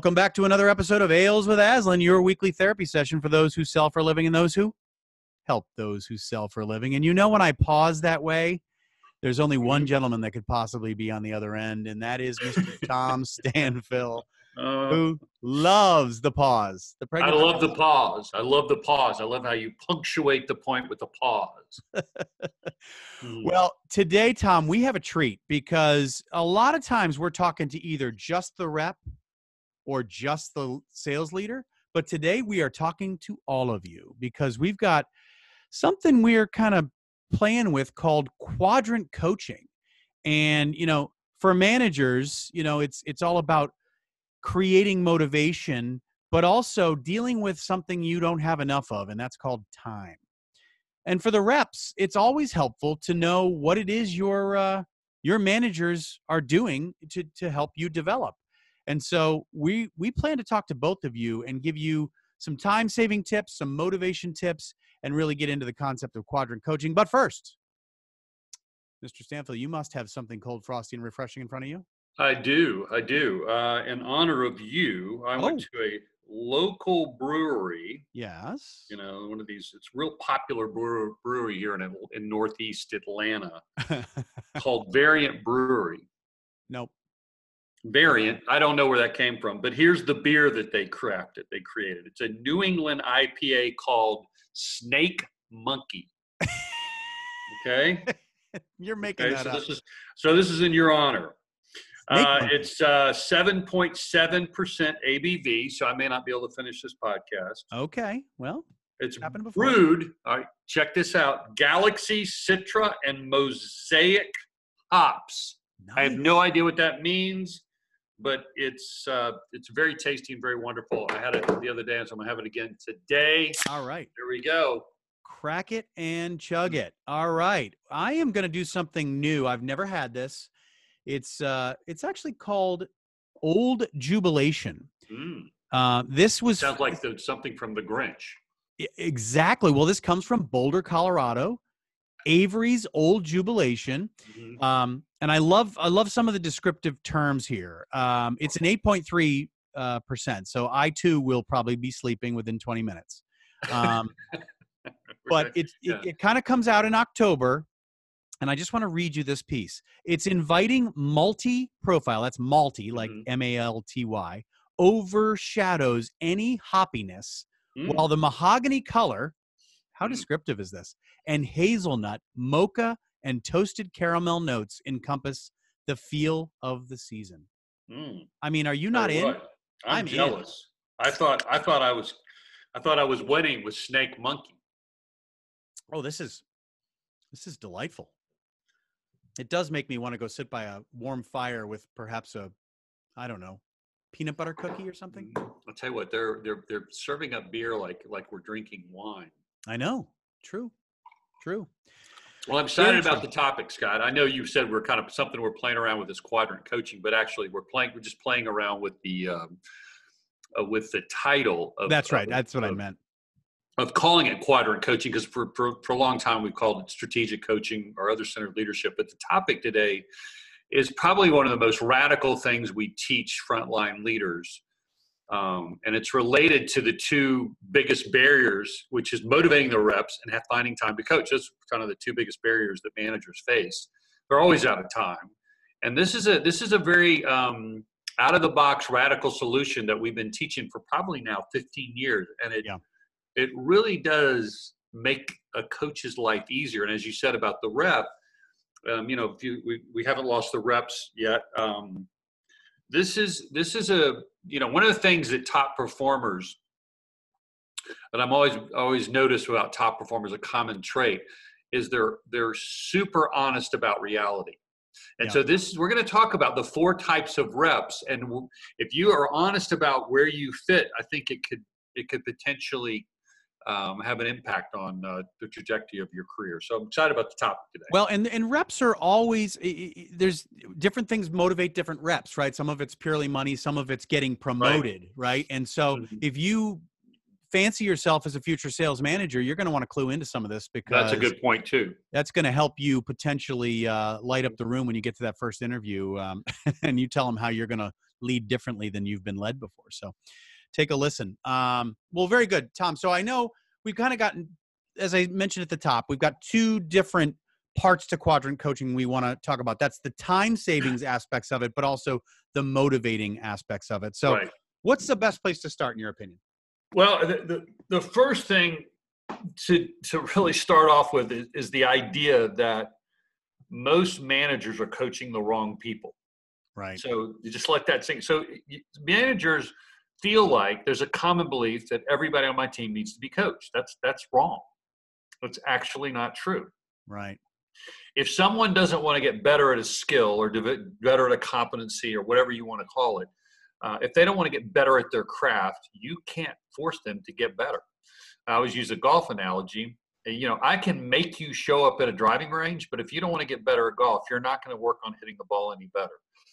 Welcome back to another episode of Ales with Aslan, your weekly therapy session for those who sell for a living and those who help those who sell for a living. And you know, when I pause that way, there's only one gentleman that could possibly be on the other end, and that is Mr. Tom Stanfill, who loves the pause. I love the pause. I love the pause. I love how you punctuate the point with the pause. Well, today, Tom, we have a treat because a lot of times we're talking to either just the rep or just the sales leader, but today we are talking to all of you because we've got something we're kind of playing with called quadrant coaching. And, you know, for managers, you know, it's all about creating motivation, but also dealing with something you don't have enough of, and that's called time. And for the reps, it's always helpful to know what it is your managers are doing to help you develop. And so we plan to talk to both of you and give you some time-saving tips, some motivation tips, and really get into the concept of quadrant coaching. But first, Mr. Stanfill, you must have something cold, frosty, and refreshing in front of you. I do. I do. In honor of you, I went to a local brewery. Yes. You know, one of these, it's a real popular brewery here in Northeast Atlanta called Variant Brewery. Nope. Variant. I don't know where that came from, but here's the beer that they created. It's a New England IPA called Snake Monkey. Okay. You're making that up. So this is in your honor. It's 7.7% ABV, so I may not be able to finish this podcast. Okay, well, it's happened before. Brewed, all right, check this out, Galaxy, Citra, and Mosaic hops. Nice. I have no idea what that means, but it's very tasty and very wonderful. I had it the other day, and so I'm going to have it again today. All right. There we go. Crack it and chug it. All right. I am going to do something new. I've never had this. It's actually called Old Jubilation. This was sounds like something from the Grinch. Exactly. Well, this comes from Boulder, Colorado, Avery's Old Jubilation. Mm-hmm. And I love some of the descriptive terms here. It's an 8.3%. So I too will probably be sleeping within 20 minutes. But it kind of comes out in October. And I just want to read you this piece. It's inviting multi-profile, that's malty, like M-A-L-T-Y, overshadows any hoppiness, while the mahogany color, how descriptive is this, and hazelnut, mocha, and toasted caramel notes encompass the feel of the season. I mean, are you not in? Right. I'm jealous. In. I thought I was winning with Snake Monkey. Oh, this is delightful. It does make me want to go sit by a warm fire with perhaps a, I don't know, peanut butter cookie or something. I'll tell you what, they're serving up beer like we're drinking wine. I know. True. Well, I'm excited about the topic, Scott. I know you said we're kind of something we're playing around with this quadrant coaching, but actually we're just playing around with the title of. That's right. That's what I meant. Of calling it quadrant coaching, because for a long time we've called it strategic coaching or other centered leadership. But the topic today is probably one of the most radical things we teach frontline leaders. And it's related to the two biggest barriers, which is motivating the reps and finding time to coach. Those are kind of the two biggest barriers that managers face. They're always out of time. And this is a very out-of-the-box radical solution that we've been teaching for probably now 15 years. And it really does make a coach's life easier. And as you said about the rep, you know, we haven't lost the reps yet. This is a, you know, one of the things that top performers, and I'm always noticed about top performers, a common trait is they're super honest about reality. And so we're going to talk about the four types of reps. And if you are honest about where you fit, I think it could potentially have an impact on the trajectory of your career. So I'm excited about the topic today. Well, and reps are always, there's different things motivate different reps, right? Some of it's purely money, some of it's getting promoted, right? And so if you fancy yourself as a future sales manager, you're going to want to clue into some of this because that's a good point too. That's going to help you potentially light up the room when you get to that first interview and you tell them how you're going to lead differently than you've been led before. So take a listen. Well, very good, Tom. So I know we've kind of gotten, as I mentioned at the top, we've got two different parts to quadrant coaching we want to talk about. That's the time savings aspects of it, but also the motivating aspects of it. So right. What's the best place to start in your opinion? Well, the first thing to really start off with is the idea that most managers are coaching the wrong people. Right. So you just let that sink. So managers feel like there's a common belief that everybody on my team needs to be coached. That's wrong. It's actually not true. Right. If someone doesn't want to get better at a skill or better at a competency or whatever you want to call it, if they don't want to get better at their craft, you can't force them to get better. I always use a golf analogy. You know, I can make you show up at a driving range, but if you don't want to get better at golf, you're not going to work on hitting the ball any better.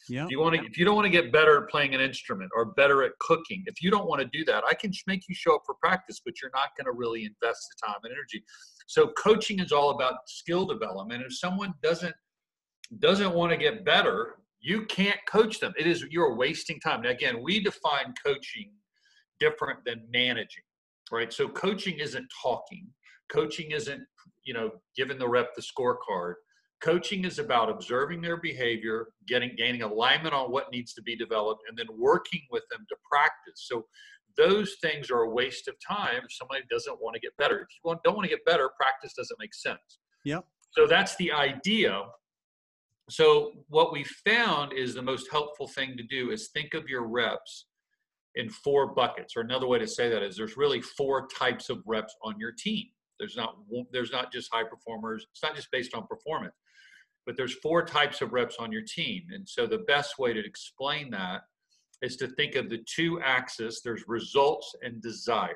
Yep. If you don't want to get better at playing an instrument or better at cooking, if you don't want to do that, I can make you show up for practice, but you're not going to really invest the time and energy. So coaching is all about skill development. If someone doesn't want to get better, you can't coach them. You're wasting time. Now, again, we define coaching different than managing, right? So coaching isn't talking. Coaching isn't, giving the rep the scorecard. Coaching is about observing their behavior, gaining alignment on what needs to be developed, and then working with them to practice. So those things are a waste of time if somebody doesn't want to get better. If you don't want to get better, practice doesn't make sense. Yeah. So that's the idea. So what we found is the most helpful thing to do is think of your reps in four buckets, or another way to say that is there's really four types of reps on your team. There's not just high performers. It's not just based on performance, but there's four types of reps on your team. And so the best way to explain that is to think of the two axes. There's results and desire.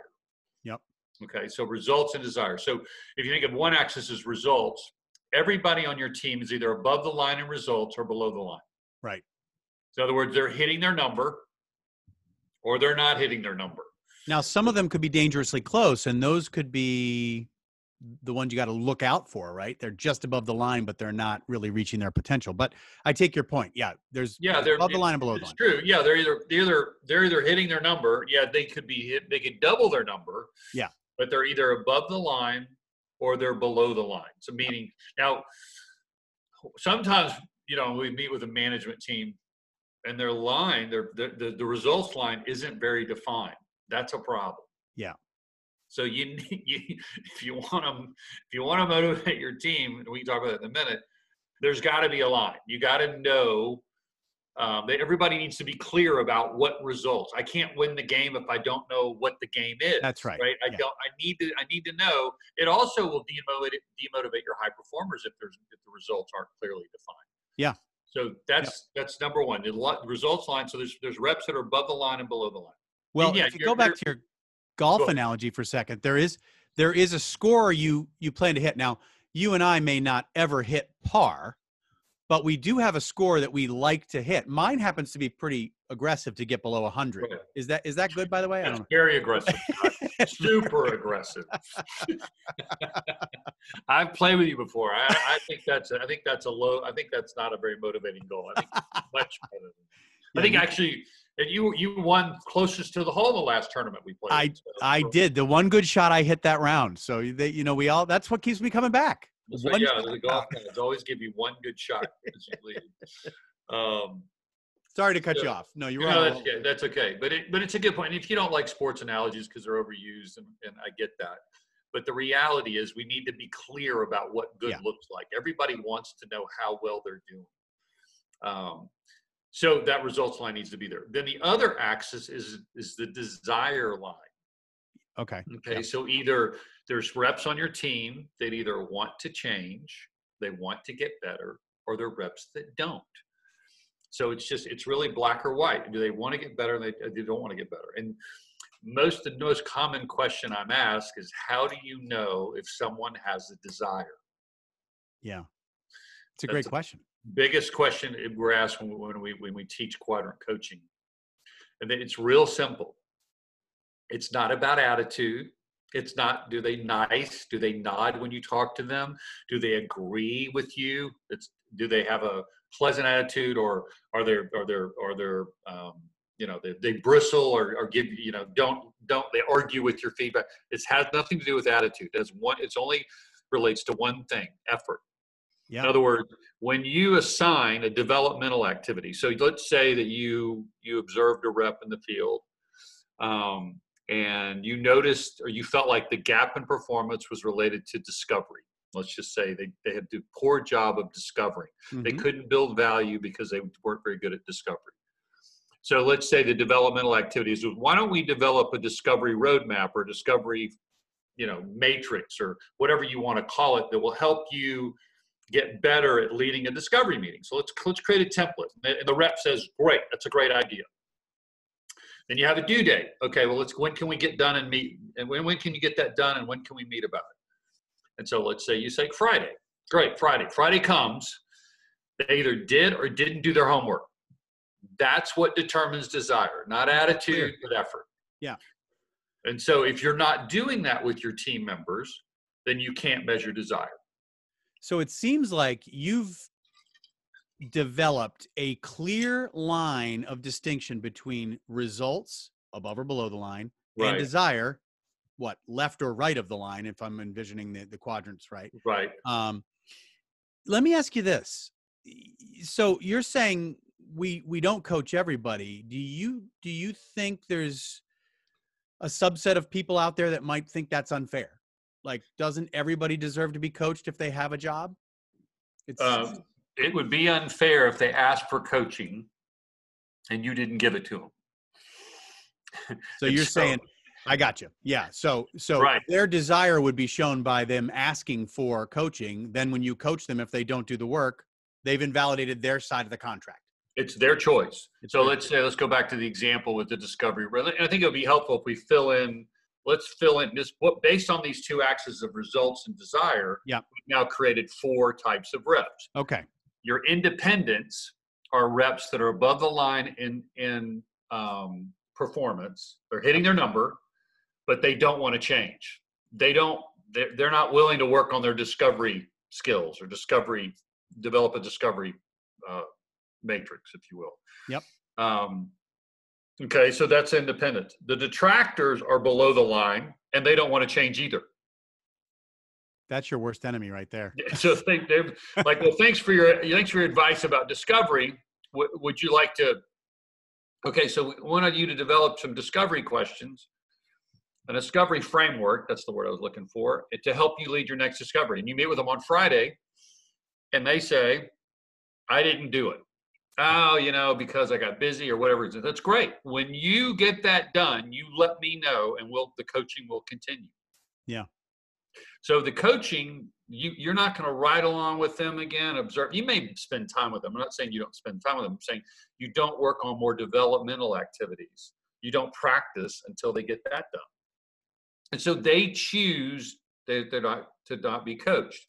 Yep. Okay. So results and desire. So if you think of one axis as results, everybody on your team is either above the line in results or below the line. Right. So in other words, they're hitting their number or they're not hitting their number. Now, some of them could be dangerously close, and those could be the ones you got to look out for, right? They're just above the line, but they're not really reaching their potential. But I take your point. Yeah, they're above the line and below the line. It's true. Yeah, they're either hitting their number. Yeah, they could be hit. They could double their number. Yeah, but they're either above the line or they're below the line. So meaning now, sometimes we meet with a management team, and their line, the results line, isn't very defined. That's a problem. Yeah. So if you want to motivate your team, and we can talk about that in a minute, there's got to be a line. You got to know that everybody needs to be clear about what results. I can't win the game if I don't know what the game is. That's right. Right. I need to know. It also will demotivate your high performers if the results aren't clearly defined. Yeah. So that's number one. The results line. So there's reps that are above the line and below the line. Well, yeah, if you go back to your golf analogy for a second, there is a score you plan to hit. Now, you and I may not ever hit par, but we do have a score that we like to hit. Mine happens to be pretty aggressive to get below 100. Okay. Is that good, by the way? That's very aggressive. Super aggressive. I've played with you before. I think that's a low. I think that's not a very motivating goal. I think it's much better than that. I think actually, you won closest to the hole the last tournament we played. I did. The one good shot I hit that round. So that's what keeps me coming back. So the golf guys always give you one good shot. Sorry to cut you off. No, you're right. That's okay. But it's a good point. And if you don't like sports analogies because they're overused, and I get that. But the reality is, we need to be clear about what good looks like. Everybody wants to know how well they're doing. So that results line needs to be there. Then the other axis is the desire line. Okay. Yep. So either there's reps on your team that either want to change, they want to get better, or there are reps that don't. So it's really black or white. Do they want to get better? They don't want to get better. And the most common question I'm asked is, how do you know if someone has a desire? Yeah, it's a great question. Biggest question we're asked when we teach quadrant coaching, and it's real simple. It's not about attitude. It's not, do they nice? Do they nod when you talk to them? Do they agree with you? It's do they have a pleasant attitude, or are there you know, they bristle or give, you know, don't they argue with your feedback? It has nothing to do with attitude. That's one. It's only relates to one thing: effort. Yep. In other words, when you assign a developmental activity, so let's say that you observed a rep in the field, and you noticed or you felt like the gap in performance was related to discovery. Let's just say they had to do a poor job of discovering. Mm-hmm. They couldn't build value because they weren't very good at discovery. So let's say the developmental activities was, why don't we develop a discovery roadmap or discovery, you know, matrix or whatever you want to call it that will help you get better at leading a discovery meeting. So let's create a template. And the rep says, great, that's a great idea. Then you have a due date. Okay, well, when can we get done and meet? And when can you get that done, and when can we meet about it? And so let's say you say Friday. Great, Friday. Friday comes. They either did or didn't do their homework. That's what determines desire, not attitude, but effort. Yeah. And so if you're not doing that with your team members, then you can't measure desire. So it seems like you've developed a clear line of distinction between results, above or below the line, right, and desire, what, left or right of the line, if I'm envisioning the quadrants, right? Right. Let me ask you this. So you're saying we don't coach everybody. Do you think there's a subset of people out there that might think that's unfair? Like, doesn't everybody deserve to be coached if they have a job? It would be unfair if they asked for coaching and you didn't give it to them. So you're saying, I got you. Yeah. So right, their desire would be shown by them asking for coaching. Then when you coach them, if they don't do the work, they've invalidated their side of the contract. It's their choice. Let's go back to the example with the discovery. I think it'll be helpful if we fill in this, based on these two axes of results and desire. Yeah. We've now created four types of reps. Okay. Your independents are reps that are above the line in performance. They're hitting their number, but they don't want to change. They're not willing to work on their discovery skills or develop a discovery matrix, if you will. Yep. Okay, so that's independent. The detractors are below the line, and they don't want to change either. That's your worst enemy right there. So they're like, well, thanks for your advice about discovery. Would you like to? Okay, so we wanted you to develop some discovery questions, a discovery framework. That's the word I was looking for, to help you lead your next discovery. And you meet with them on Friday, and they say, "I didn't do it." Oh, you know, because I got busy or whatever. That's great. When you get that done, you let me know, and the coaching will continue. Yeah. So the coaching, you're not going to ride along with them again. Observe. You may spend time with them. I'm not saying you don't spend time with them. I'm saying you don't work on more developmental activities. You don't practice until they get that done. And so they choose to not be coached.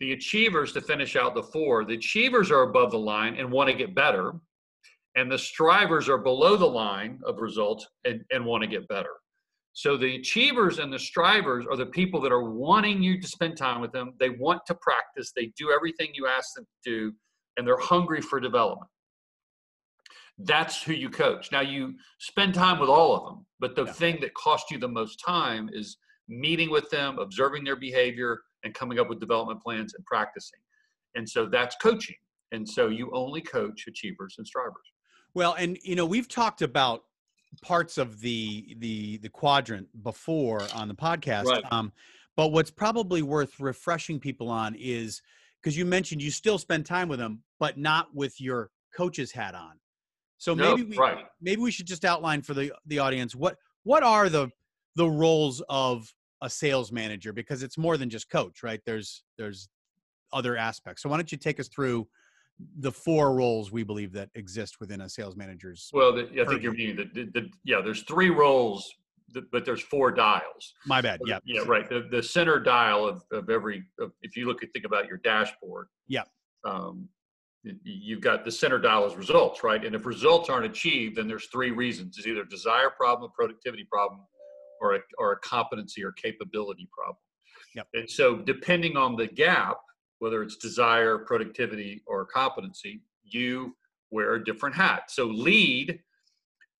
The achievers, to finish out the four, the achievers are above the line and want to get better. And the strivers are below the line of results and want to get better. So the achievers and the strivers are the people that are wanting you to spend time with them. They want to practice. They do everything you ask them to do, and they're hungry for development. That's who you coach. Now, you spend time with all of them, but the thing that costs you the most time is meeting with them, observing their behavior, and coming up with development plans and practicing. And so that's coaching. And so you only coach achievers and strivers. Well, and you know, we've talked about parts of the quadrant before on the podcast. Right. But what's probably worth refreshing people on is, because you mentioned you still spend time with them, but not with your coach's hat on. So maybe we should just outline for the audience what are the roles of a sales manager, because it's more than just coach, right? There's other aspects. So why don't you take us through the four roles we believe that exist within a sales manager's? Well, I think you're meaning that there's three roles, but there's four dials. My bad. Yeah. Yeah. Right. The center dial of every, if you think about your dashboard. Yeah. You've got the center dial is results, right? And if results aren't achieved, then there's three reasons. It's either a desire problem, productivity problem, or a competency or capability problem. Yep. And so depending on the gap whether it's desire, productivity, or competency, you wear a different hat. So lead,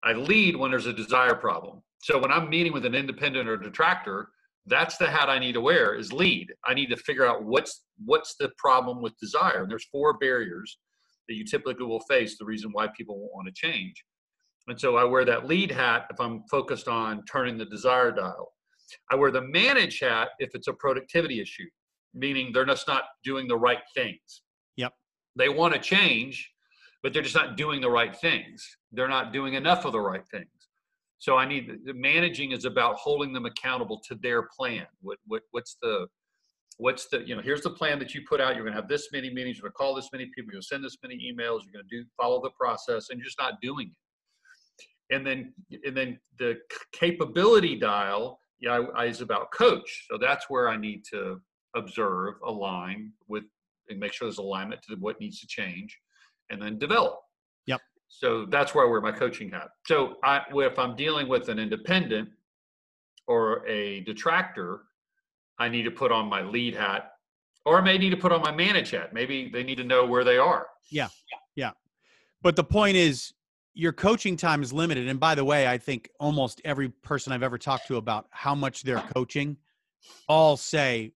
I lead when there's a desire problem. So when I'm meeting with an independent or detractor, that's the hat I need to wear, is lead. I need to figure out what's the problem with desire. And there's four barriers that you typically will face, the reason why people won't want to change. And so I wear that lead hat if I'm focused on turning the desire dial. I wear the manage hat if it's a productivity issue, meaning they're just not doing the right things. Yep. They want to change, but they're just not doing the right things. They're not doing enough of the right things. So I need, the managing is about holding them accountable to their plan. What's the, you know, here's the plan that you put out. You're going to have this many meetings. You're going to call this many people. You're going to send this many emails. You're going to follow the process, and you're just not doing it. And then the capability dial, is about coach. So that's where I need to observe, align with, and make sure there's alignment to what needs to change, and then develop. Yep. So that's where I wear my coaching hat. So if I'm dealing with an independent or a detractor, I need to put on my lead hat, or I may need to put on my manage hat. Maybe they need to know where they are. Yeah. Yeah. But the point is, your coaching time is limited. And by the way, I think almost every person I've ever talked to about how much they're coaching all say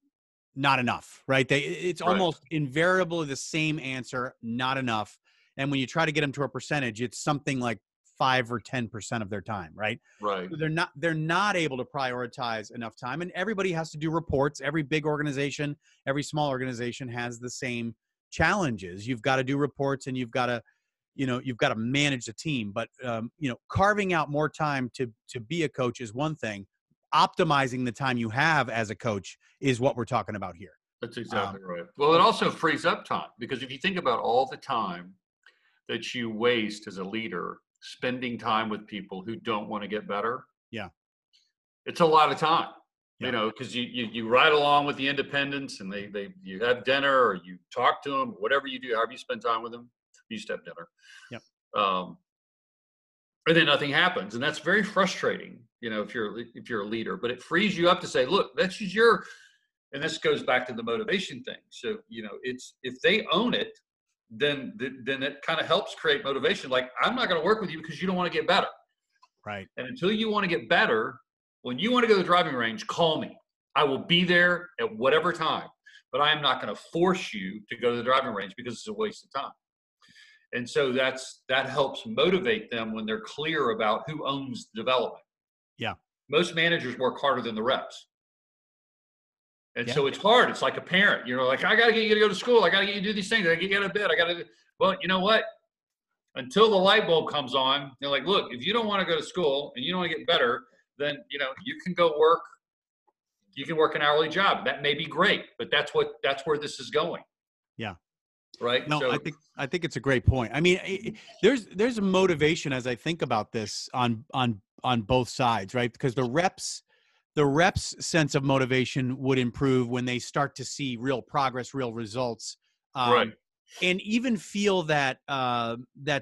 not enough, right? It's almost invariably the same answer, not enough. And when you try to get them to a percentage, it's something like 5 or 10% of their time, right? Right. So they're not able to prioritize enough time, and everybody has to do reports. Every big organization, every small organization has the same challenges. You've got to do reports, and you've got to manage the team. But carving out more time to be a coach is one thing. Optimizing the time you have as a coach is what we're talking about here. That's exactly right. Well, it also frees up time, because if you think about all the time that you waste as a leader spending time with people who don't want to get better. Yeah. It's a lot of time, because you ride along with the independents, and you have dinner, or you talk to them, whatever you do, however you spend time with them. You used to have dinner. Yep. And then nothing happens. And that's very frustrating, if you're a leader, but it frees you up to say, look, that's your, and this goes back to the motivation thing. So, it's, if they own it, then it kind of helps create motivation. Like, I'm not going to work with you because you don't want to get better. Right. And until you want to get better, when you want to go to the driving range, call me. I will be there at whatever time, but I am not going to force you to go to the driving range because it's a waste of time. And so that helps motivate them when they're clear about who owns the development. Yeah. Most managers work harder than the reps. And so it's hard. It's like a parent, like, I got to get you to go to school. I got to get you to do these things. I got to get you out of bed. Well, you know what? Until the light bulb comes on, they're like, look, if you don't want to go to school and you don't want to get better, then, you can go work. You can work an hourly job. That may be great, but that's where this is going. Yeah. Right. No, so, I think it's a great point. I mean, there's a motivation as I think about this on both sides, right? Because the reps' sense of motivation would improve when they start to see real progress, real results, and even feel that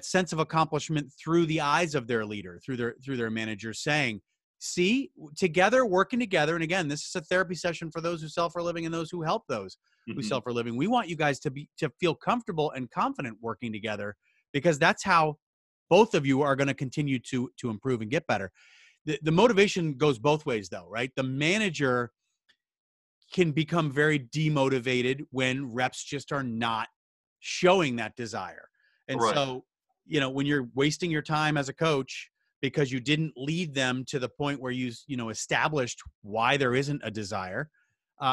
sense of accomplishment through the eyes of their leader, through their manager, saying, "See, together, working together." And again, this is a therapy session for those who sell for a living and those who help those who sell for a living. We want you guys to feel comfortable and confident working together, because that's how both of you are going to continue to improve and get better. The motivation goes both ways, though, right? The manager can become very demotivated when reps just are not showing that desire. And so, when you're wasting your time as a coach because you didn't lead them to the point where you established why there isn't a desire,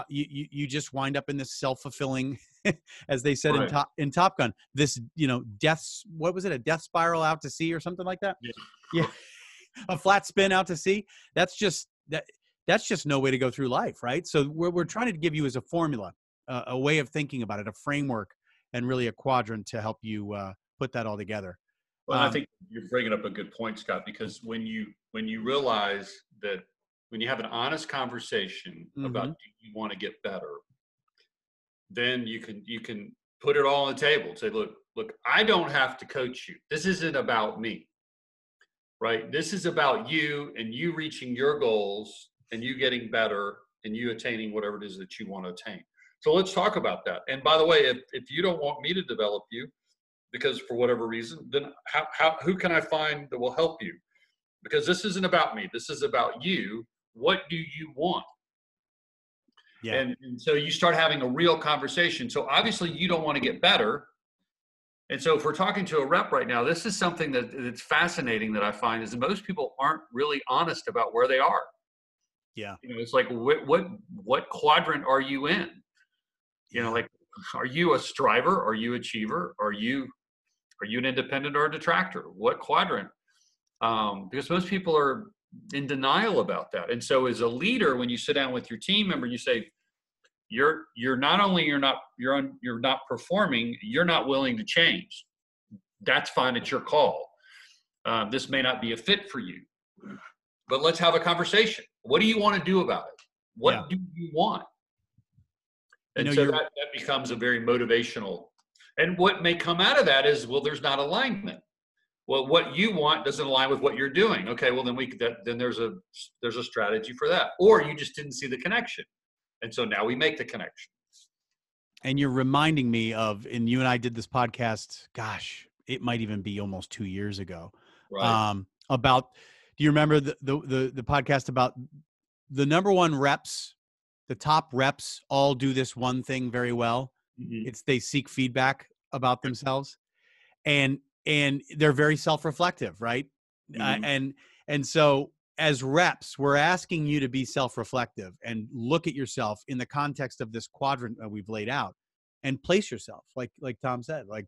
you just wind up in this self-fulfilling, as they said in Top Gun, this, a death spiral out to sea or something like that? Yeah. A flat spin out to sea. That's just no way to go through life, right? So what we're trying to give you is a formula, a way of thinking about it, a framework, and really a quadrant to help you put that all together. Well, I think you're bringing up a good point, Scott, because when you realize that, when you have an honest conversation about you want to get better, then you can put it all on the table and say, look, I don't have to coach you. This isn't about me. Right? This is about you and you reaching your goals and you getting better and you attaining whatever it is that you want to attain. So let's talk about that. And by the way, if you don't want me to develop you, because for whatever reason, then who can I find that will help you? Because this isn't about me. This is about you. What do you want? Yeah. And so you start having a real conversation. So obviously you don't want to get better. And so if we're talking to a rep right now, this is something that's fascinating that I find is that most people aren't really honest about where they are. Yeah. You know, it's like, what quadrant are you in? You know, like, are you a striver? Are you achiever? Are you an independent or a detractor? What quadrant? Because most people are in denial about that. And so as a leader, when you sit down with your team member, you say, you're not performing, you're not willing to change. That's fine. It's your call. This may not be a fit for you, but let's have a conversation. What do you want to do about it? What do you want? And so that becomes a very motivational. And what may come out of that is, well, there's not alignment. Well, what you want doesn't align with what you're doing. Okay, well then there's a strategy for that. Or you just didn't see the connection. And so now we make the connection. And you're reminding me of, and you and I did this podcast, gosh, it might even be almost 2 years ago. Right. About, do you remember the podcast about the number one reps, the top reps all do this one thing very well. Mm-hmm. It's they seek feedback about themselves. And they're very self-reflective, right? Mm-hmm. And so as reps, we're asking you to be self-reflective and look at yourself in the context of this quadrant that we've laid out and place yourself, like Tom said, like,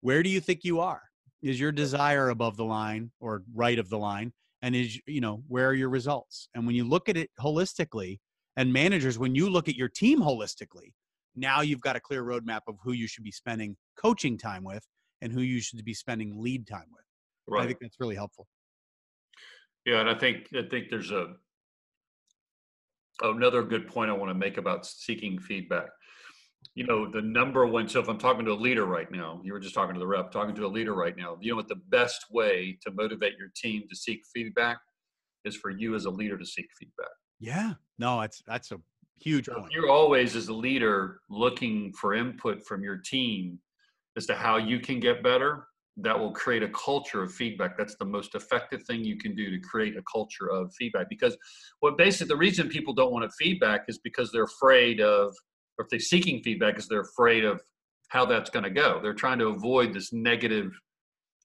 where do you think you are? Is your desire above the line or right of the line? And is, you know, where are your results? And when you look at it holistically, and managers, when you look at your team holistically, now you've got a clear roadmap of who you should be spending coaching time with and who you should be spending lead time with. Right. I think that's really helpful. Yeah, and I think there's another good point I want to make about seeking feedback. You know, the number one, so if I'm talking to a leader right now, you were just talking to the rep, talking to a leader right now, you know what the best way to motivate your team to seek feedback is for you as a leader to seek feedback. Yeah, no, that's a huge point. You're always, as a leader, looking for input from your team as to how you can get better. That will create a culture of feedback. That's the most effective thing you can do to create a culture of feedback. Because what basically, the reason people don't want to feedback is because they're afraid of, or if they're seeking feedback, is they're afraid of how that's going to go. They're trying to avoid this negative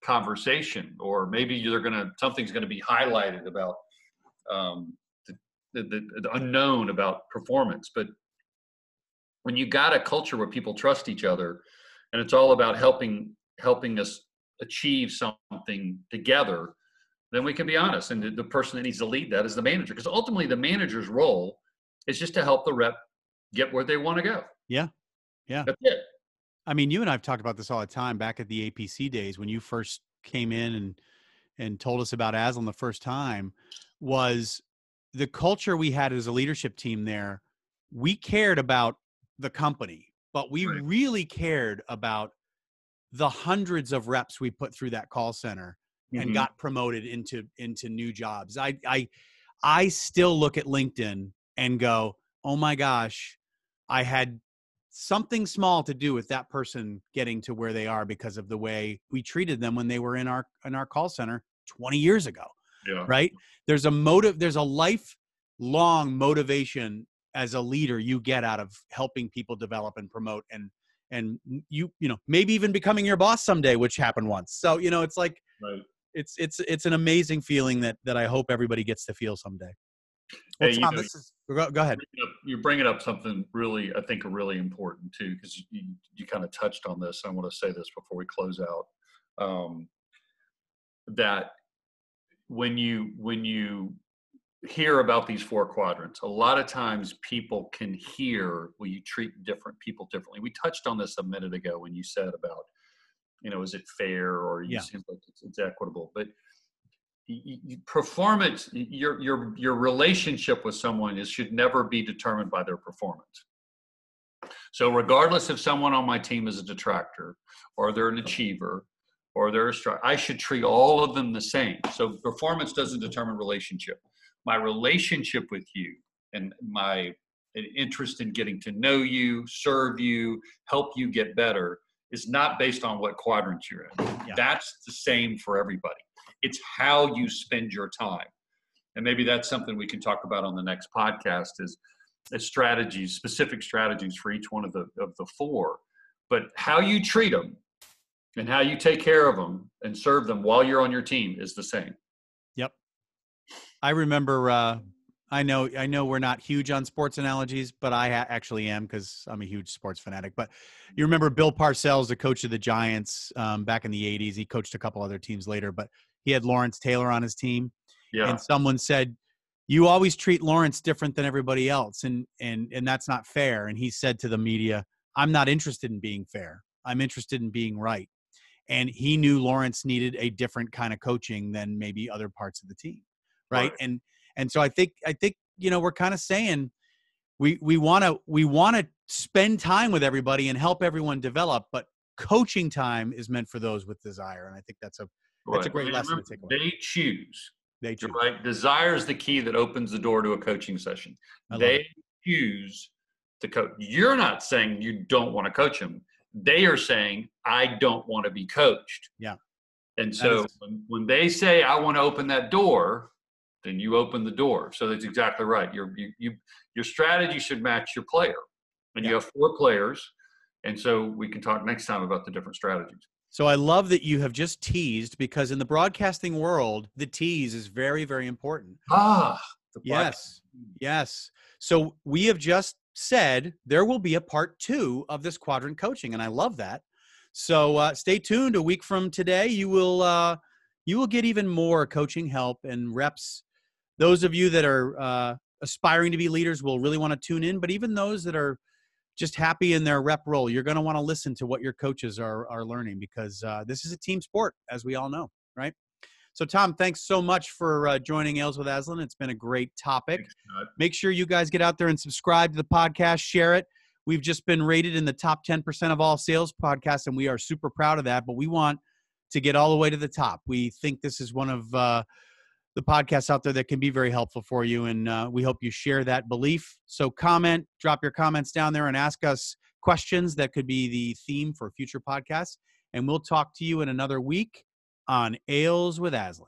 conversation, or maybe something's going to be highlighted about the unknown about performance. But when you got a culture where people trust each other, and it's all about helping us achieve something together, then we can be honest. And the person that needs to lead that is the manager, because ultimately the manager's role is just to help the rep get where they want to go. Yeah. Yeah. That's it. I mean, you and I've talked about this all the time back at the APC days, when you first came in and told us about Aslan the first time, was the culture we had as a leadership team there. We cared about the company, but we right. really cared about the hundreds of reps we put through that call center and mm-hmm. got promoted into new jobs. I still look at LinkedIn and go, oh my gosh, I had something small to do with that person getting to where they are because of the way we treated them when they were in our call center 20 years ago. Yeah. Right? There's a motive, there's a lifelong motivation as a leader you get out of helping people develop and promote and you know, maybe even becoming your boss someday, which happened once. So, you know, it's like, right. it's an amazing feeling that I hope everybody gets to feel someday. Well, hey, Tom, go ahead. You're bringing up something really, I think, really important too, because you kind of touched on this. I want to say this before we close out, that when you hear about these four quadrants, a lot of times people can hear, well, you treat different people differently. We touched on this a minute ago when you said about, you know, is it fair, or you seem like it's equitable, but performance, your relationship with someone should never be determined by their performance. So regardless if someone on my team is a detractor or they're an achiever or they're a striker, I should treat all of them the same. So performance doesn't determine relationship. My relationship with you and my an interest in getting to know you, serve you, help you get better, is not based on what quadrant you're in. Yeah. That's the same for everybody. It's how you spend your time. And maybe that's something we can talk about on the next podcast, is strategies, specific strategies for each one of the four. But how you treat them and how you take care of them and serve them while you're on your team is the same. Yep. I remember, I know we're not huge on sports analogies, but I actually am, because I'm a huge sports fanatic. But you remember Bill Parcells, the coach of the Giants back in the 80s. He coached a couple other teams later, but he had Lawrence Taylor on his team. Yeah. And someone said, you always treat Lawrence different than everybody else, and that's not fair. And he said to the media, I'm not interested in being fair. I'm interested in being right. And he knew Lawrence needed a different kind of coaching than maybe other parts of the team, right? Right. And so I think, you know, we're kind of saying we want to spend time with everybody and help everyone develop, but coaching time is meant for those with desire. And I think that's a great lesson to take away. They choose. They choose. Right? Desire is the key that opens the door to a coaching session. They choose to coach. You're not saying you don't want to coach them. They are saying, I don't want to be coached. Yeah. And so when they say, I want to open that door, then you open the door. So that's exactly right. Your strategy should match your player. And you have four players. And so we can talk next time about the different strategies. So I love that you have just teased, because in the broadcasting world, the tease is very, very important. Yes. So we have just said there will be a part two of this quadrant coaching, and I love that. So stay tuned. A week from today, you will get even more coaching help and reps. Those of you that are aspiring to be leaders will really want to tune in, but even those that are just happy in their rep role, you're going to want to listen to what your coaches are learning, because this is a team sport, as we all know, right? So, Tom, thanks so much for joining Ales with Aslan. It's been a great topic. Thanks. Make sure you guys get out there and subscribe to the podcast. Share it. We've just been rated in the top 10% of all sales podcasts, and we are super proud of that, but we want to get all the way to the top. We think this is one of the podcasts out there that can be very helpful for you, and we hope you share that belief. So comment, drop your comments down there, and ask us questions that could be the theme for future podcasts, and we'll talk to you in another week on Ales with Aslan.